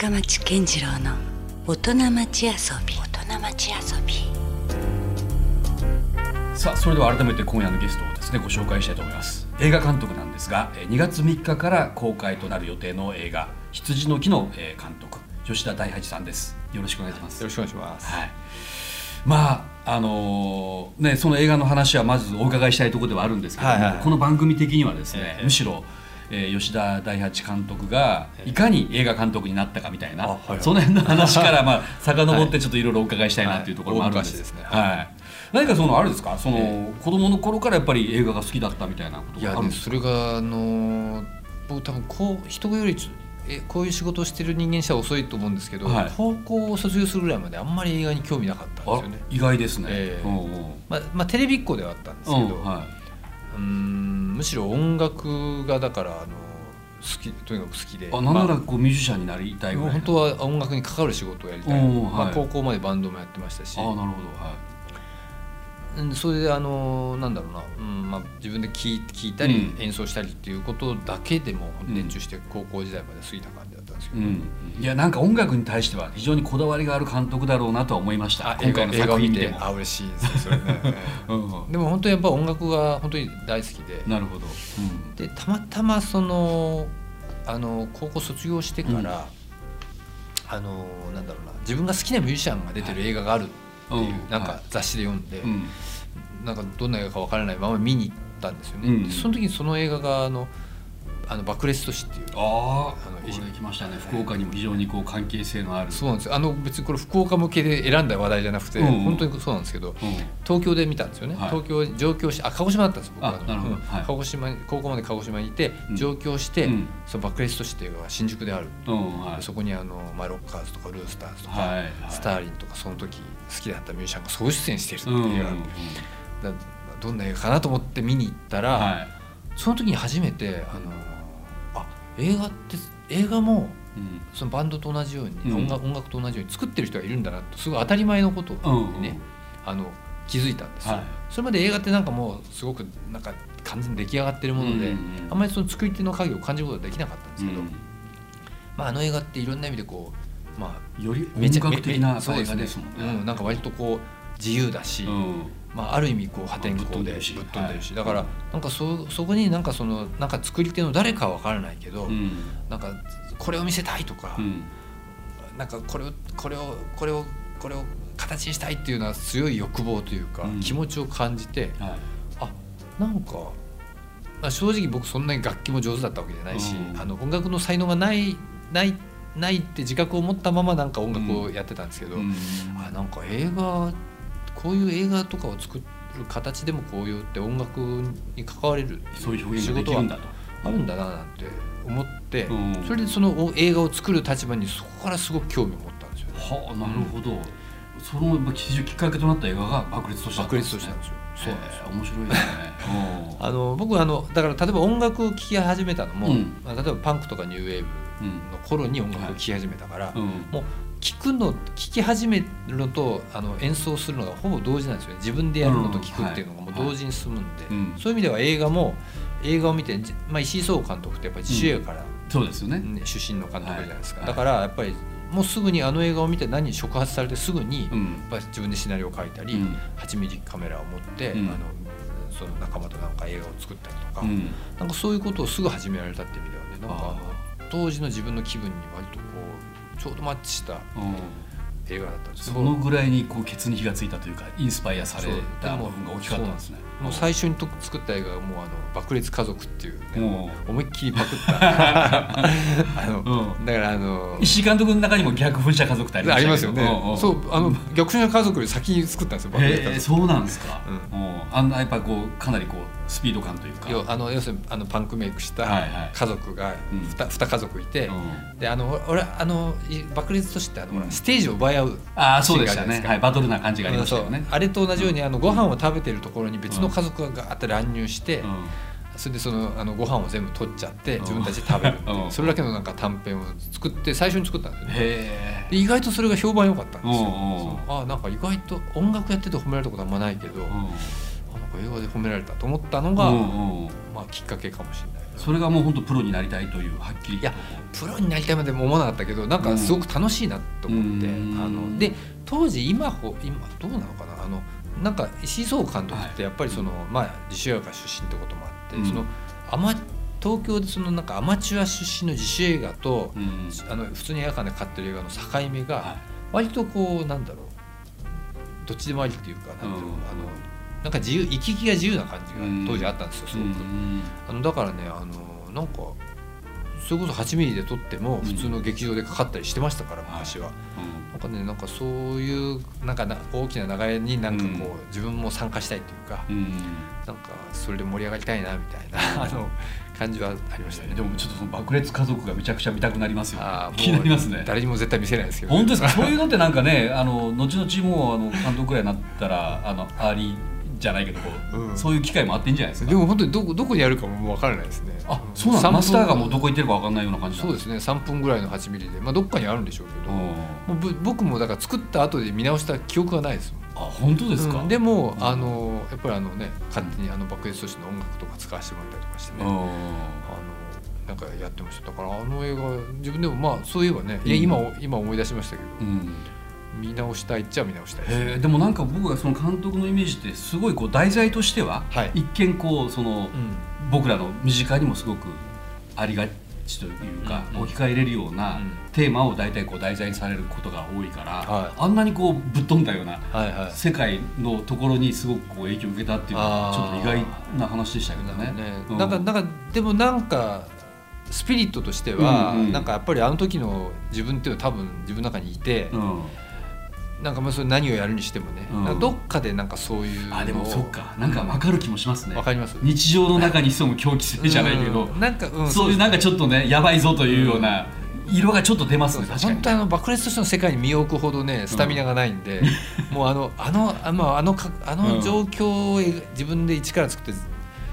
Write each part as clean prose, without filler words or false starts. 深町健次郎の大人町遊び。大人町遊び。さあ、それでは改めて今夜のゲストをですね、ご紹介したいと思います。映画監督なんですが、2月3日から公開となる予定の映画羊の木の監督、吉田大八さんです。よろしくお願いします。よろしくお願いします。はい、まあね、その映画の話はまずお伺いしたいところではあるんですけども、はいはい、この番組的にはですね、むしろ、吉田大八監督がいかに映画監督になったかみたいな、その辺の話から、まあ、遡ってちょっといろいろお伺いしたいなというところもあるんです。何かそのあれですか、その子供の頃からやっぱり映画が好きだったみたいなことがあるんですか。いや、それが僕多分こう人よりこういう仕事をしてる人間にしたら遅いと思うんですけど、はい、高校を卒業するぐらいまであんまり映画に興味なかったんですよね。意外ですね。まあ、テレビっ子ではあったんですけど、むしろ音楽がだからとにかく好きで、なんならこうミュージシャンになりたいぐらい、本当は音楽に関わる仕事をやりたい、高校までバンドもやってましたし、それでなんだろうな、自分で聴いたり演奏したりっていうことだけでも熱中して高校時代まで過ぎた感じだったんですけど、いや、なんか音楽に対しては非常にこだわりがある監督だろうなとは思いました。今回の作品でも嬉しいですそれ、ねでも本当にやっぱ音楽が本当に大好きで、なるほど、でたまたま高校卒業してから、なんだろうな、自分が好きなミュージシャンが出てる映画があるっていう、なんか雑誌で読んで、なんかどんな映画か分からないまま見に行ったんですよね、でその時にその映画がバクレスト市っていう、これ来ましたね。福岡にも非常にこう関係性のある、そうなんです。別にこれ福岡向けで選んだ話題じゃなくて、本当にそうなんですけど、東京で見たんですよね、東京上京して、鹿児島だったんです僕は。鹿児島に高校まで鹿児島にいて上京して、そのバクレスト市っていうのが新宿である、そこにロッカーズとかルースターズとか、スターリンとか、その時好きだったミュージシャンが総出演しているっていう、どんな映画かなと思って見に行ったら、その時に初めて映画もそのバンドと同じように、音楽と同じように作ってる人がいるんだなと、すごい当たり前のことにね、気づいたんですよ。それまで映画ってなんかもうすごくなんか完全に出来上がってるもので、あんまりその作り手の影を感じることはできなかったんですけど、あの映画っていろんな意味でこう、より音楽的な映画ですもんね。なんか割とこう自由だし、ある意味こう破天荒でぶっ飛んでるし、だからなんかそこになんか作り手の誰かは分からないけど、なんかこれを見せたいとか、なんかこれを形にしたいっていうのは強い欲望というか気持ちを感じて、なんか正直僕そんなに楽器も上手だったわけじゃないし、音楽の才能がないって自覚を持ったままなんか音楽をやってたんですけど、なんかこういう映画とかを作る形でもこういうって音楽に関われるそういう仕事はあるんだななんて思って、それでその映画を作る立場にそこからすごく興味を持ったんですよね。はあ、なるほど。そのきっかけとなった映画が爆裂としたんですよ。そうなんですよ。面白いですね僕はだから例えば音楽を聴き始めたのも、例えばパンクとかニューウェーブの頃に音楽を聴き始めたから、もう聴き始めるのと演奏するのがほぼ同時なんですよね。自分でやるのと聴くっていうのがもう同時に進むんで、そういう意味では映画を見て、石井壮監督ってやっぱり自主映画から、そうですよね、出身の監督じゃないですか、だからやっぱりもうすぐにあの映画を見て何に触発されてすぐに、自分でシナリオを書いたり、8ミリカメラを持って、その仲間となんか映画を作ったりとか、なんかそういうことをすぐ始められたっていう意味ではね、なんか当時の自分の気分に割とこうちょうどマッチした映画だったんですけど、そのぐらいにこうケツに火がついたというかインスパイアされた部分が大きかったんですね。もう最初に作った映画がもう爆裂家族っていう、ね、思いっきりパクっただから石井監督の中にも逆噴射家族ってありますよね。そう、逆噴射家族より先に作ったんですよ爆裂家族。そうなんですか。やっぱこうかなりこうスピード感というか、要するにパンクメイクした家族が2家族いて、で俺爆裂としてステージを奪い合うシーンがあるじゃないですか。そうでしたね。バトルな感じがありましたよね。あれと同じようにご飯を食べてるところに別の家族がガーッと乱入して、それでご飯を全部取っちゃって自分たちで食べるっていう、それだけのなんか短編を作って最初に作ったんですよね。で意外とそれが評判良かったんですよ。なんか意外と音楽やってて褒められたことはあんまないけど、なんか映画で褒められたと思ったのがきっかけかもしれない。それがもう本当プロになりたいというはっきり。いやプロになりたいまでも思わなかったけどなんかすごく楽しいなと思って、うん、で当時今どうなのかななんか石井壮監督ってやっぱりその、はいまあ、自主映画出身ってこともあって、うん、その東京でそのなんかアマチュア出身の自主映画と、うん、普通に映画館で買ってる映画の境目が割とこうなんだろうどっちでもありっていうかなんていうの、うん、なんか自由行き来が自由な感じが当時あったんですよすごく、うん、だからねなんかそれこそ8ミリで撮っても普通の劇場でかかったりしてましたから昔は、うん、なんかねなんかそういうなんか大きな流れになんかこう自分も参加したいというか、うん、なんかそれで盛り上がりたいなみたいな感じはありましたね。でもちょっとその爆裂家族がめちゃくちゃ見たくなりますよね。気になりますね。誰にも絶対見せないですけど、ね、本当ですか。そういうのってなんかね後々もう監督くらいになったらアーリーじゃないけどうん、そういう機会もあってんじゃないですか。でも本当にどこにやるかも分からないですね。あ、そうなんだ。マスターがもうどこ行ってるか分からないような感じなんです。そうですね。3分ぐらいの8ミリで、まあ、どっかにあるんでしょうけど、うん、もう僕もだから作った後で見直した記憶がないですもん。あ、本当ですか。うん、でも、うん、やっぱりね勝手に爆裂都市の音楽とか使わせてもらったりとかしてね、うん、なんかやってました。だから映画自分でもまあそういえばね、うん、今思い出しましたけど、うん見直したいっちゃ見直したいです、でもなんか僕がその監督のイメージってすごいこう題材としては、はい、一見こうその、うん、僕らの身近にもすごくありがちというか、うん、置き換えれるようなテーマを大体こう題材にされることが多いから、はい、あんなにこうぶっ飛んだような世界のところにすごくこう影響を受けたっていうのはちょっと意外な話でしたけどね。でもなんかスピリットとしては、うんうん、なんかやっぱり時の自分っていうのは多分自分の中にいて、うんなんかそれ何をやるにしてもね、うん、どっかでなんかそういうのをでもそっかなんか分かる気もしますね。分かります。日常の中に潜む狂気性じゃないけど、うん、なんか、うん、そういうなんかちょっとねやばいぞというような色がちょっと出ますね。確かに本当爆裂としての世界に身を置くほどねスタミナがないんで、うん、もう状況を自分で一から作って、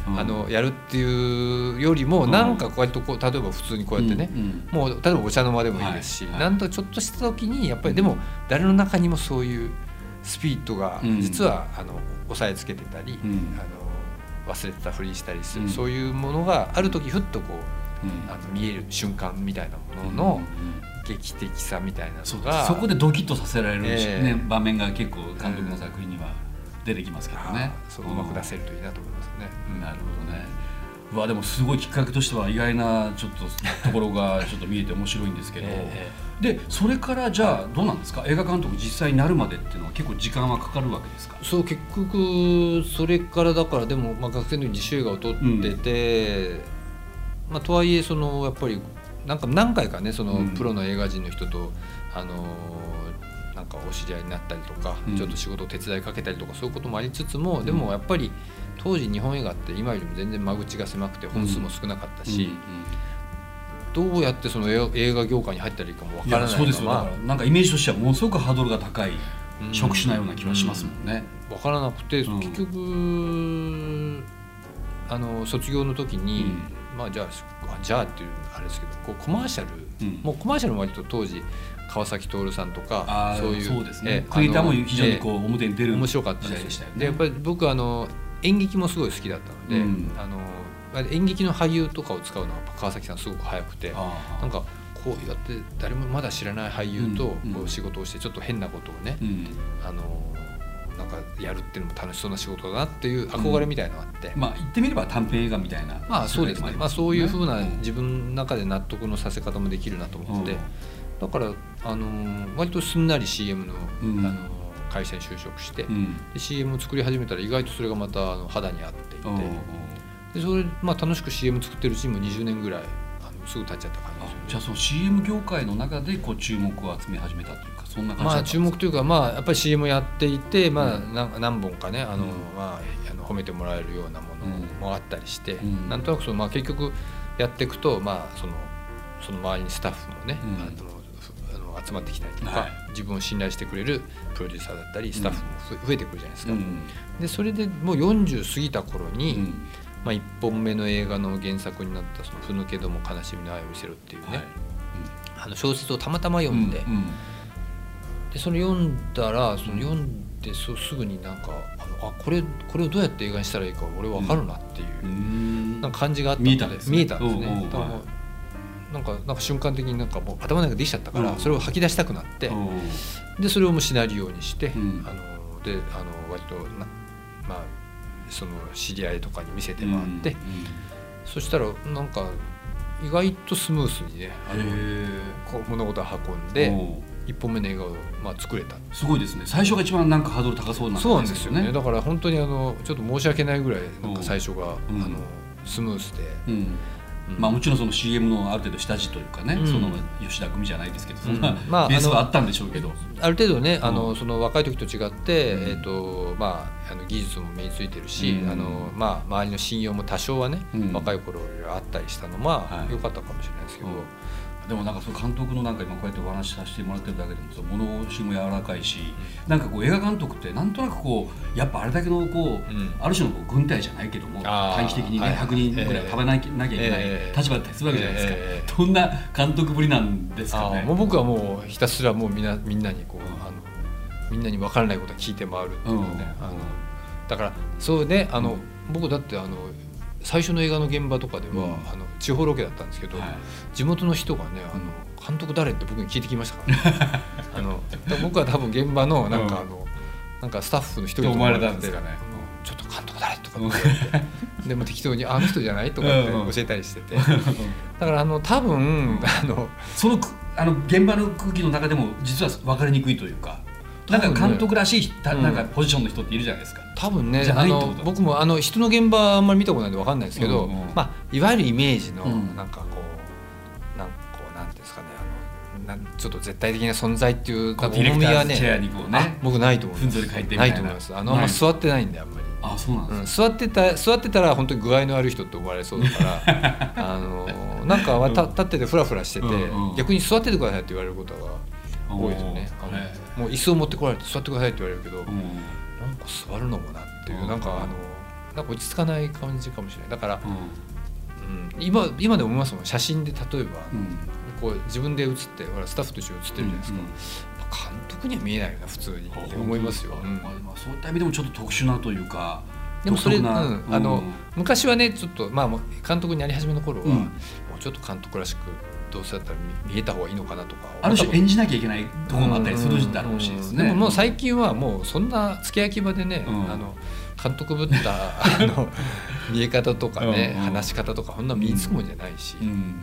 うん、やるっていうよりも、うん、なんかこうやってこう例えば普通にこうやってね、うんうん、もう例えばお茶の間でもいいですし、はいはい、なんとちょっとした時にやっぱりでも誰の中にもそういうスピリットが実は、うん、抑えつけてたり、うん、忘れてたふりしたりする、うん、そういうものがある時ふっとこう、うん、見える瞬間みたいなものの、うんうん劇的さみたいなのが そこでドキッとさせられる、ね場面が結構監督の作品には出てきますけどね、そううまく出せるといいなと思いますね、うん、なるほどね。うわでもすごいきっかけとしては意外なちょっとところがちょっと見えて面白いんですけど、でそれからじゃあどうなんですか、映画監督実際になるまでっていうのは結構時間はかかるわけですか。そう結局それからだからでも、まあ、学生の時に自主映画を撮ってて、うんまあ、とはいえそのやっぱりなんか何回かねそのプロの映画人の人と、うん、なんかお知り合いになったりとか、うん、ちょっと仕事を手伝いかけたりとかそういうこともありつつも、うん、でもやっぱり当時日本映画って今よりも全然間口が狭くて本数も少なかったし、うんうんうんどうやってその映画業界に入ったらいいかもわからないのが、まあ、なんかイメージとしてはものすごくハードルが高い職種なような気はしますもんね。わからなくて、うん、結局卒業の時に、うんまあ、じゃあっていうあれですけどこうコマーシャル、うん、もうコマーシャルも割と当時川崎徹さんとかそういうクリエイターも非常にこう表に出る面白かった時代でしたよね。でやっぱり僕演劇もすごい好きだったので、うん、演劇の俳優とかを使うのは川崎さんすごく早くてなんかこうやって誰もまだ知らない俳優とこう仕事をしてちょっと変なことをね、うん、なんかやるっていうのも楽しそうな仕事だなっていう憧れみたいなのがあって、うんまあ、言ってみれば短編映画みたいな、まあ、そうですね、まあ、そういう風な自分の中で納得のさせ方もできるなと思って、うん、だから割とすんなり CM の、うん、会社に就職して、うん、で CM を作り始めたら意外とそれがまた肌に合っていて、うん、でそれ、まあ、楽しく CM 作ってるうちにも20年ぐらいすぐ経っちゃった感じですよね。じゃあその CM 業界の中でこう注目を集め始めたというかそんな感じだったんですか。まあ注目というかまあやっぱり CM やっていてまあ何本かねうんまあ褒めてもらえるようなものもあったりして、うん、なんとなくそのまあ結局やっていくとまあその周りにスタッフもね、うん、集まってきたりとか、はい、自分を信頼してくれるプロデューサーだったりスタッフも増えてくるじゃないですか、うん、でそれでもう40過ぎた頃に、うんまあ、1本目の映画の原作になったそのふぬけども悲しみの愛を見せろっていうね、はいうん、小説をたまたま読んで、うんうん、でそれ読んだらその読んでそうすぐになんかあ、これをどうやって映画にしたらいいか俺分かるなっていうなんか感じがあったので見えたんですね。なんか瞬間的になんかもう頭の中でできちゃったから、それを吐き出したくなって、でそれをもうシナリオにして、で割とな、まあ、その知り合いとかに見せてもらって、そしたらなんか意外とスムースにねこう物事を運んで1本目の映画をまあ作れた。すごいですね。最初が一番なんかハードル高そうな、ね、そうなんですよね。だから本当にちょっと申し訳ないぐらいなんか最初がスムースで、まあ、もちろんその CM のある程度下地というかね、その吉田組じゃないですけど、そんなベースはあったんでしょうけど、ある程度ね、その若い時と違って、まあ、技術も身についてるし、まあ、周りの信用も多少はね、若い頃よりあったりしたのは良かったかもしれないですけど、でもなんかその監督のなんか今こうやってお話しさせてもらってるだけでもその物腰も柔らかいし、なんかこう映画監督ってなんとなくこうやっぱあれだけのこう、ある種のこう軍隊じゃないけども短期的にね100人ぐらい食べなきゃいけない立場で立つわけじゃないですか。どんな監督ぶりなんですかね。もう僕はもうひたすらもうみんなにこうみんなに分からないことは聞いて回るっていうね。だからそうね僕だって最初の映画の現場とかでは、地方ロケだったんですけど、地元の人がね監督誰って僕に聞いてきましたから、ね、僕は多分現場のなんかなんかスタッフの一人と思われたんで、ちょっと監督誰とかってでも適当にあの人じゃないとかって教えたりしてて、だから多分その現場の空気の中でも実は分かりにくいというか。なんか監督らしい、なんかポジションの人っているじゃないですか。多分ね、僕も人の現場あんまり見たことないんで分かんないですけど、まあ、いわゆるイメージのなんかこうなんていうんですかね、ちょっと絶対的な存在っていう重みはね、僕ないと思うんです。ないと思います。まあ、座ってないんであんまり。あ、そうなんです。座ってたら本当に具合のある人って思われそうだから、なんか立っててフラフラしてて、逆に座っててくださいって言われることが多いですね。もう椅子を持ってこられて座ってくださいって言われるけど、なんか座るのもなっていう、なんかなんか落ち着かない感じかもしれない。だから、今でも思いますもん。写真で例えば、こう自分で写ってスタッフと一緒に写ってるじゃないですか、監督には見えないよな普通に思いますよ。そういった意味でもちょっと特殊なというか、でもそれ、昔はねちょっと、まあ、監督になり始めの頃は、もうちょっと監督らしくどうせだったら見えた方がいいのかなとか、ある種演じなきゃいけないところもあったりするだろうしですね。でももう最近はもうそんな付け焼き場でね、監督ぶった見え方とかね話し方とかそんな身につくもんじゃないし、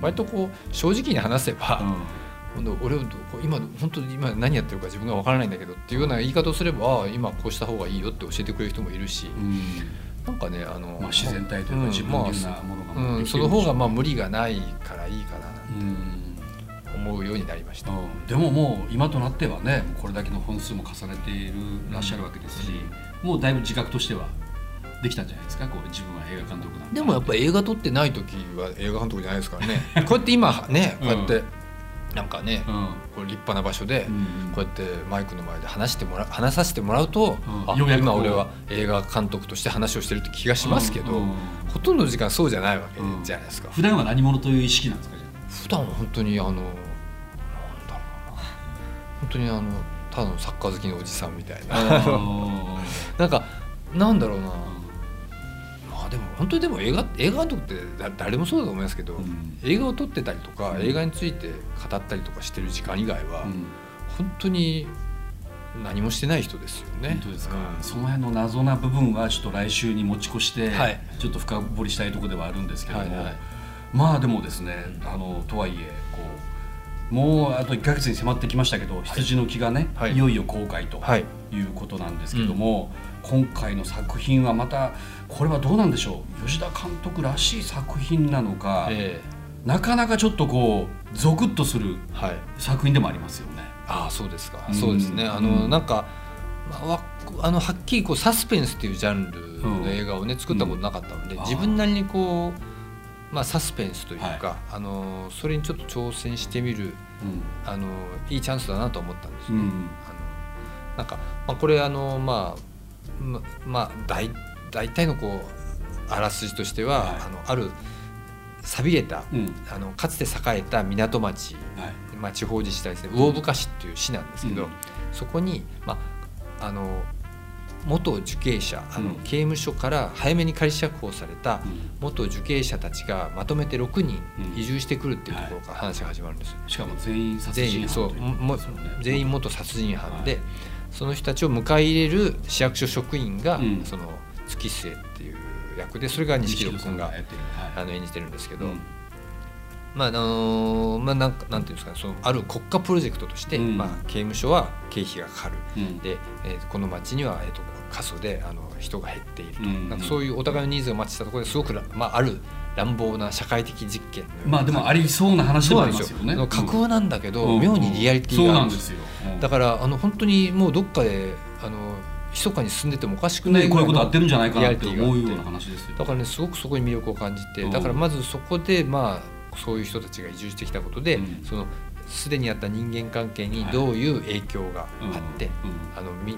割とこう正直に話せば、俺は本当に今何やってるか自分が分からないんだけどっていうような言い方をすれば、今こうした方がいいよって教えてくれる人もいるし、なんかねまあ、自然体というか自分的なものがもできるでしょう、その方がまあ無理がないからいいかなって思うようになりました。でももう今となってはね、これだけの本数も重ねているらっしゃるわけですし、もうだいぶ自覚としてはできたんじゃないですか。こう自分は映画監督なんで。でもやっぱり映画撮ってない時は映画監督じゃないですからねこうやって今ねこうやって、なんかね、こう立派な場所でこうやってマイクの前で話させてもらうと、今俺は映画監督として話をしてるって気がしますけど、ほとんどの時間そうじゃないわけじゃないですか。普段は何者という意識なんですか。普段は本当になんだろうな、本当にただのサッカー好きのおじさんみたいななんかなんだろうな、でも本当にでも映画監督って誰もそうだと思いますけど、映画を撮ってたりとか、映画について語ったりとかしてる時間以外は、本当に何もしてない人ですよね。本当ですか。その辺の謎な部分はちょっと来週に持ち越して、ちょっと深掘りしたいところではあるんですけども、まあでもですね、とはいえこうもうあと1ヶ月に迫ってきましたけど、羊の木がね、いよいよ公開ということなんですけども、今回の作品はまたこれはどうなんでしょう。吉田監督らしい作品なのか、なかなかちょっとこうゾクッとする作品でもありますよね。ああ、そうですか。そうですね。なんか、はっきりこうサスペンスっていうジャンルの映画をね作ったことなかったので、自分なりにこう、サスペンスというか、それにちょっと挑戦してみる、いいチャンスだなと思ったんですよね。なんか、これ大体のこうあらすじとしては、ある寂れた、かつて栄えた港町、まあ、地方自治体ですね、魚深市っていう市なんですけど、そこに、元受刑者、刑務所から早めに仮釈放された元受刑者たちがまとめて6人移住してくるっていうところから話が始まるんですよ。しかも全員殺人犯ということですよね。全員元殺人犯で、その人たちを迎え入れる市役所職員がその月末っていう役で、それが錦戸君が演じてるんですけど、まあなんていうんですかね、そのある国家プロジェクトとして、刑務所は経費がかかる、で、この町には過疎で人が減っていると、なんかそういうお互いのニーズがマッチしたところですごく、ある乱暴な社会的実験、でもありそうな話ではありますよね。架空なんだけど、妙にリアリティがあるんですよ。だから本当にもうどっかで密かに進んでてもおかしくないぐらいのリアリティがあって、こういうことあってるんじゃないかなって思うような話ですよ。だからね、すごくそこに魅力を感じて、だからまずそこでそういう人たちが移住してきたことで、その既にあった人間関係にどういう影響があって、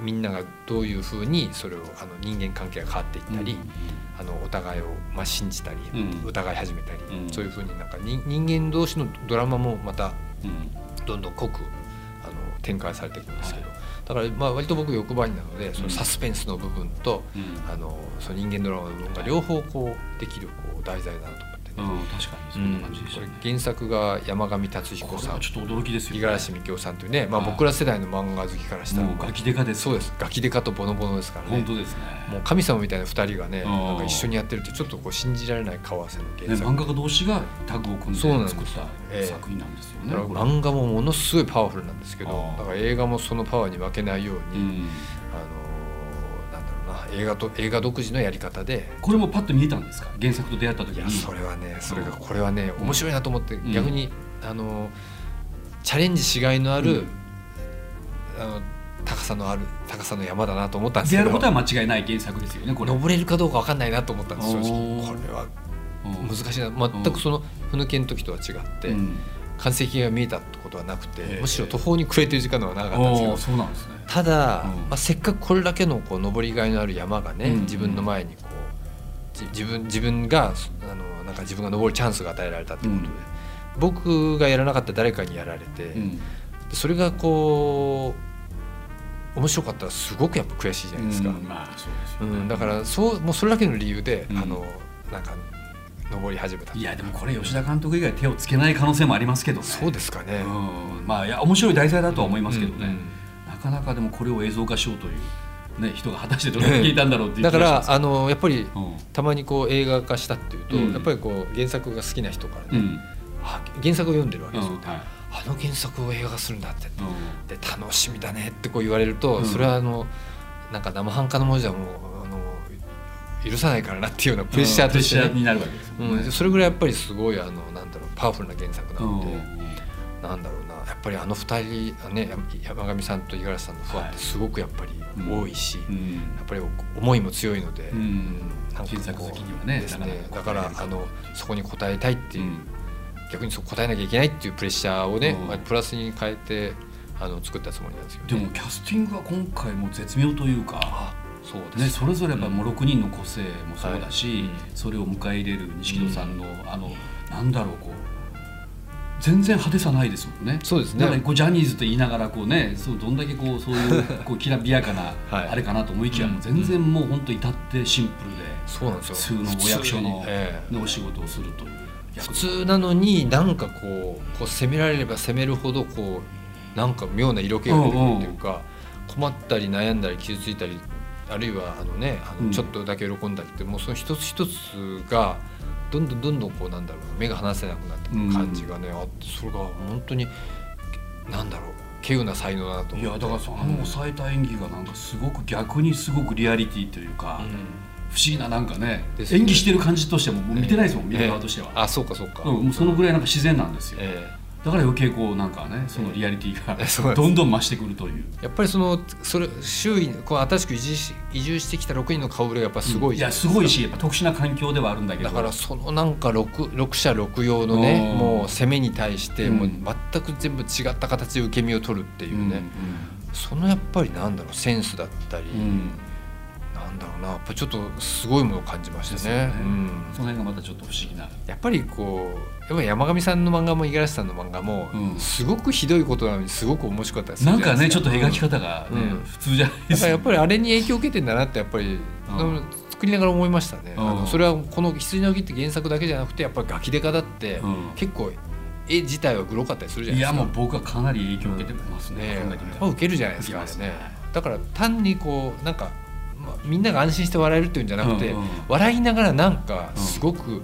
みんながどういうふうにそれを人間関係が変わっていったり、お互いを信じたり疑い始めたり、そういうふうになんか人間同士のドラマもまたどんどん濃く展開されていくんですけど、だから割と僕欲張りなので、そのサスペンスの部分とその人間ドラマの部分が両方こうできる題材だなと。確かにそんな感じでしたね。これ原作が山上達彦さん、ちょっと驚きですよね。五十嵐幹雄さんというね、僕ら世代の漫画好きからしたらもうガキデカです。そうです。ガキデカとボノボノですからね。本当ですね。もう神様みたいな2人がね、なんか一緒にやってるってちょっとこう信じられない顔合わせの原作。漫画家同士がタッグを組んで作った作品なんですよね。漫画もものすごいパワフルなんですけど、だから映画もそのパワーに負けないように、映画独自のやり方で。これもパッと見えたんですか、原作と出会った時に。いや、これはね、面白いなと思って、逆にチャレンジしがいのある高さの山だなと思ったんですけど、出会うことは間違いない原作ですよね。これ登れるかどうか分かんないなと思ったんです、正直。これは難しいな。全くそのふぬけの時とは違って、完成形が見えたってことはなくて、むしろ途方に暮れている時間は長かったんですけど。そうなんですね。ただ、せっかくこれだけのこう登りがいのある山がね、自分の前にこう自分がなんか自分が登るチャンスが与えられたってことで、僕がやらなかった誰かにやられて、それがこう面白かったらすごくやっぱ悔しいじゃないですか。だからもうそれだけの理由でなんか登り始めた。いや、でもこれ吉田監督以外手をつけない可能性もありますけどね。そうですかね。いや、面白い題材だとは思いますけどね。なかなかでもこれを映像化しようという、人が果たしてどれだけいたんだろうっていう。だからやっぱりたまにこう映画化したっていうと、やっぱりこう原作が好きな人からね、原作を読んでるわけですよ。原作を映画化するんだって、で楽しみだねってこう言われると、それはなんか生半可なものじゃもう許さないからなっていうようなプレッシャーとして、プレッシャーになるわけですよね。それぐらいやっぱりすごいなんだろう、パワフルな原作なので。なんだろうな、やっぱり2人ね、山上さんと五十嵐さんのファンってすごくやっぱり多いし、やっぱり思いも強いので、新作好きにはね、だからそこに応えたいっていう、逆にそこ応えなきゃいけないっていうプレッシャーをね、プラスに変えて作ったつもりなんですけど。でもキャスティングは今回も絶妙というか。そうですね、それぞれやっぱもう6人の個性もそうだし、それを迎え入れる錦戸さんのなんだろう、こう全然派手さないですもんね。そうですね。だからジャニーズと言いながらこうね、どんだけこうそういうこうきらびやかなあれかなと思いきや、もう全然もう本当至ってシンプルで、そうなんですよ。普通のお役所のお仕事をするという普通なのに、なんかこう攻められれば攻めるほどこうなんか妙な色気が出てくるというか、困ったり悩んだり傷ついたり、あるいはちょっとだけ喜んだりって、もうその一つ一つがどんどんこうなんだろう、目が離せなくなってくる感じがね、あって、それが本当になんだろう、稀有な才能だなと思って。いや、だから抑えた演技がなんかすごく、逆にすごくリアリティというか、不思議ななんかね、演技してる感じとしても見てないですもん、見る側としては。あ、そうかそうか。そのぐらいなんか自然なんですよ。だから余計こうなんかね、そのリアリティがどんどん増してくるという。やっぱりそれ周囲こう新しく移住してきた6人の顔ぶれがやっぱすごい。いや、すごいし、やっぱ特殊な環境ではあるんだけど。だからそのなんか6者6様のね、もう攻めに対してもう全く全部違った形で受け身を取るっていうね、そのやっぱりなんだろう、センスだったり、なんなんだろうな、やっぱちょっとすごいものを感じました ね、うん、その辺がまたちょっと不思議な、やっぱりこうやっぱ山上さんの漫画も五十嵐さんの漫画も、うん、すごくひどいことなのにすごく面白かったですなんかね、ちょっと描き方が、ねうん、普通じゃないですか。やっぱりあれに影響を受けてんだなってやっぱり、うん、作りながら思いましたね、うん、それはこの羊の木って原作だけじゃなくてやっぱりガキデカだって、うん、結構絵自体はグロかったりするじゃないですか。いやもう僕はかなり影響を受けてますね、うん、考えてみたら受けるじゃないですかですね。だから単にこうなんか、まあ、みんなが安心して笑えるっていうんじゃなくて、うんうん、笑いながらなんかすごく、うん、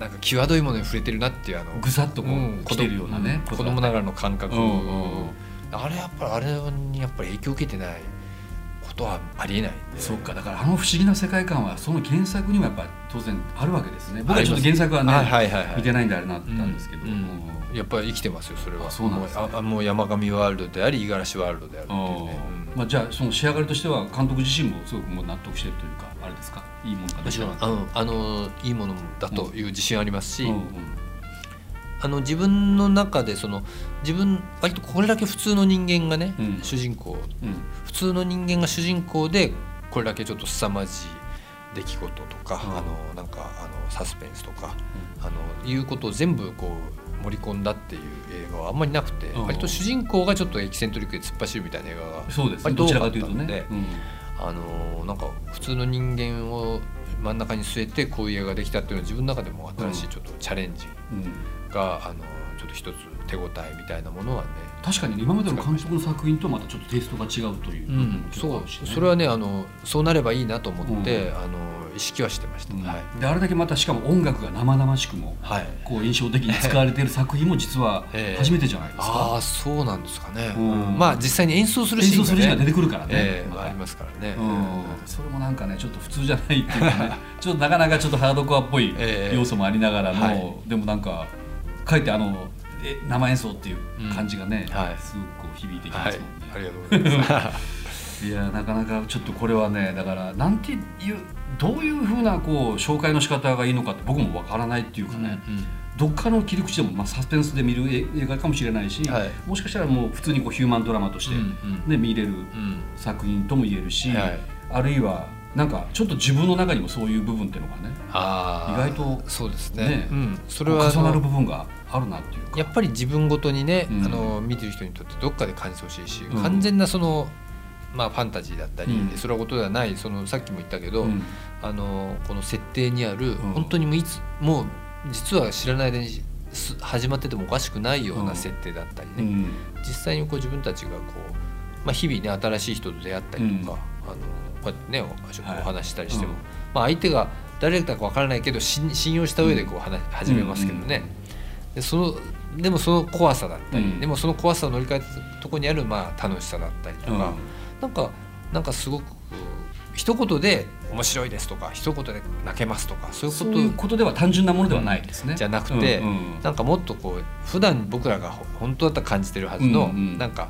なんか際どいものに触れてるなっていうぐさっとこう、うん、来てるようなね子供ながらの感覚、うんうん、あれにやっぱり影響を受けてないことはありえないんで。そうか、だから不思議な世界観はその原作にもやっぱ当然あるわけですね。僕はちょっと原作はね、はいはいはいはい、見てないんであれなったんですけど、うんうん、やっぱり生きてますよそれは。そうなんですね、もう山上ワールドであり五十嵐ワールドであるっていうね、うんまあ、じゃあその仕上がりとしては監督自身もすごくもう納得してるというかあれですか、いいものかどうかいいものだという自信ありますし、うんうんうん、自分の中で自分割とこれだけ普通の人間がね、うん、主人公、うん、普通の人間が主人公でこれだけちょっと凄まじい出来事とか、うん、なんかサスペンスとか、うん、いうことを全部こう盛り込んだっていう映画はあんまりなくて、うん、割と主人公がちょっとエキセントリックで突っ走るみたいな映画がそうです、ね、どちらかというとね、うん、なんか普通の人間を真ん中に据えてこういう映画ができたっていうのは自分の中でも新しいちょっとチャレンジ、うんうんがちょっと一つ手応えみたいなものはね、確かに今までの監督の作品とまたちょっとテイストが違うという、うん、それはねそうなればいいなと思って、うん、意識はしてました、うんはい、であれだけまたしかも音楽が生々しくも、はい、こう印象的に使われている作品も実は初めてじゃないですか、あそうなんですかね、うんまあ、実際に演奏するシーンが、ね、出てくるからね、まあ、ありますからね、うん、それもなんかねちょっと普通じゃないっていうかねちょっとなかなかちょっとハードコアっぽい要素もありながらの、はい、でもなんか書いて生演奏っていう感じがね、うんはい、すごく響いてきますもんね、はい、ありがとうございますいやなかなかちょっとこれはねだからなんていうどういう風なこう紹介の仕方がいいのかって僕もわからないっていうかね、うんうん、どっかの切り口でも、まあ、サスペンスで見る映画かもしれないし、はい、もしかしたらもう普通にこうヒューマンドラマとして、ねうんうん、見れる作品とも言えるし、うんはい、あるいはなんかちょっと自分の中にもそういう部分っていうのがね意外とそうですね、ねうん、それは重なる部分があるなっていうかやっぱり自分ごとにね、うん、見てる人にとってどっかで感じてほしいし、うん、完全なまあ、ファンタジーだったり、うん、それはことではないさっきも言ったけど、うん、この設定にある、うん、本当にもういつもう実は知らないで始まっててもおかしくないような設定だったりね、うん、実際にこう自分たちがこう、まあ、日々ね新しい人と出会ったりとか、うんこうやってね、お話したりしても、はいうんまあ、相手が誰だか分からないけど信用した上でこう始めますけどね、うん、でもその怖さだったり、うん、でもその怖さを乗り換えたところにあるまあ楽しさだったりとか、うん、なんかすごく一言で面白いですとか一言で泣けますとかそういうことでは単純なものではないですね、うん、じゃなくて、うんうん、なんかもっとこう普段僕らが本当だったら感じてるはずの、うんうん、なんか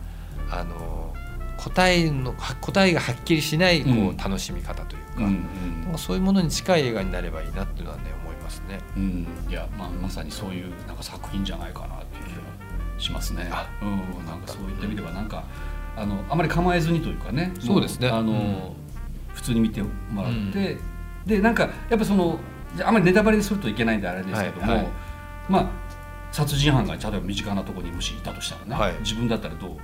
答えがはっきりしないこう、うん、楽しみ方というか、うんうん、なんかそういうものに近い映画になればいいなっていうのはね思いますね、うん、いや、まあ、まさにそういうなんか作品じゃないかなっていう気がしますね、うんうん、なんかそういった意味ではなんか、うん、あまり構えずにというかねそうですね、うん、普通に見てもらって、うん、でなんかやっぱあまりネタバレにするといけないんであれですけども、はいはい、まあ殺人犯が例えば身近なところにもしいたとしたらね、はい、自分だったらどう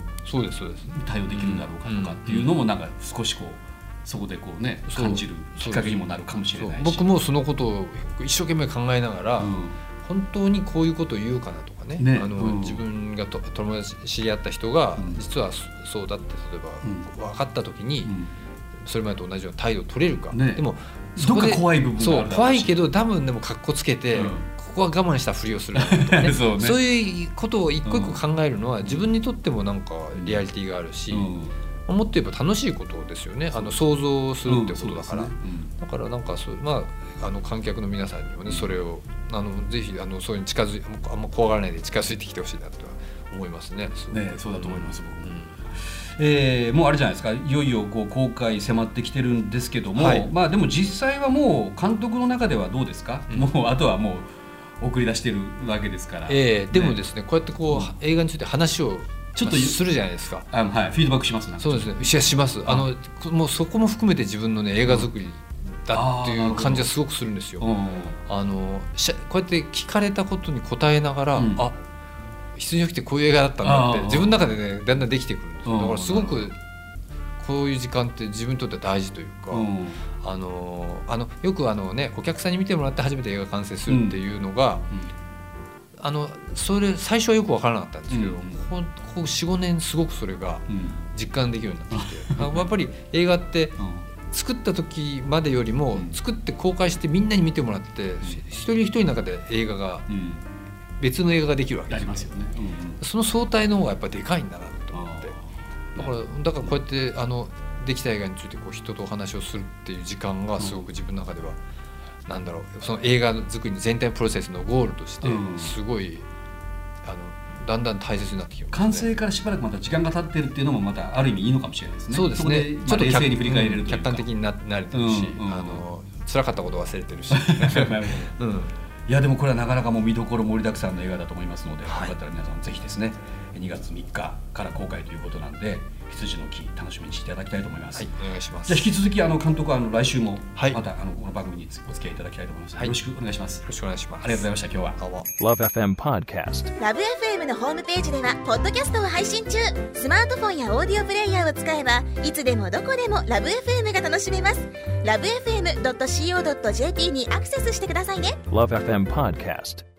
対応できるんだろうかとかっていうのもなんか少しこうそこでこうね感じるきっかけにもなるかもしれないし僕もそのことを一生懸命考えながら、うん、本当にこういうことを言うかなとかね、うん、自分が友達知り合った人が実はそうだって例えば分かった時に、うん、それまでと同じような態度を取れるか、ね、でもそこでどっか怖い部分がある怖いけど多分でも格好つけて、うんここは我慢したふりをするとか、ねそうね、そういうことを一個一個考えるのは、うん、自分にとってもなんかリアリティがあるし、うん、もっと言えば楽しいことですよね想像するってことだから、うんねうん、だからなんかまあ、観客の皆さんにもね、うん、それをぜひそういうに近づいてあんま怖がらないで近づいてきてほしいなとは思います ねそうだと思います、うんうんもうあれじゃないですかいよいよこう公開迫ってきてるんですけども、はいまあ、でも実際はもう監督の中ではどうですか、うん、もうあとはもう送り出してるわけですから、でもですねこうやってこう、うん、映画について話をちょっとするじゃないですか、はい、フィードバックしますね。そうですね、します。もうそこも含めて自分の、ね、映画作りだっていう感じはすごくするんですよ。こうやって聞かれたことに答えながら、あ、羊の木ってこういう映画だったんだって自分の中でね、だんだんできてくるんですよ。だからすごくこういう時間って自分にとっては大事というか、よくね、お客さんに見てもらって初めて映画完成するっていうのが、それ最初はよく分からなかったんですけど、ここ 4,5 年すごくそれが実感できるようになってきて、やっぱり映画って作った時までよりも作って公開してみんなに見てもらって、一人一人の中で映画が、別の映画ができるわけですよね。その相対の方がやっぱりでかいんだなと思って、だからこうやってできた映画についてこう人とお話をするっていう時間がすごく自分の中では、なんだろう、その映画作りの全体プロセスのゴールとしてすごい、だんだん大切になってきますね。完成からしばらくまた時間が経ってるっていうのもまたある意味いいのかもしれないですね。そうですね、ちょっと冷静に振り返れるというか、客観的になれてるし、辛かったこと忘れてるし、いやでもこれはなかなかもう見どころ盛りだくさんの映画だと思いますので、よかったら皆さんぜひですね、2月3日から公開ということなんで、羊の木楽しみにしていただきたいと思います。はい、お願いします。じゃあ引き続き監督は来週もまたこの番組にお付き合いいただきたいと思います。はい、よろしくお願いします。よろしくお願いします。ありがとうございました。今日は LOVE FM Podcast、 LOVE FM のホームページではポッドキャストを配信中。スマートフォンやオーディオプレイヤーを使えばいつでもどこでも LOVE FM が楽しめます。 LOVEFM.co.jp にアクセスしてくださいね。 LOVE FM Podcast。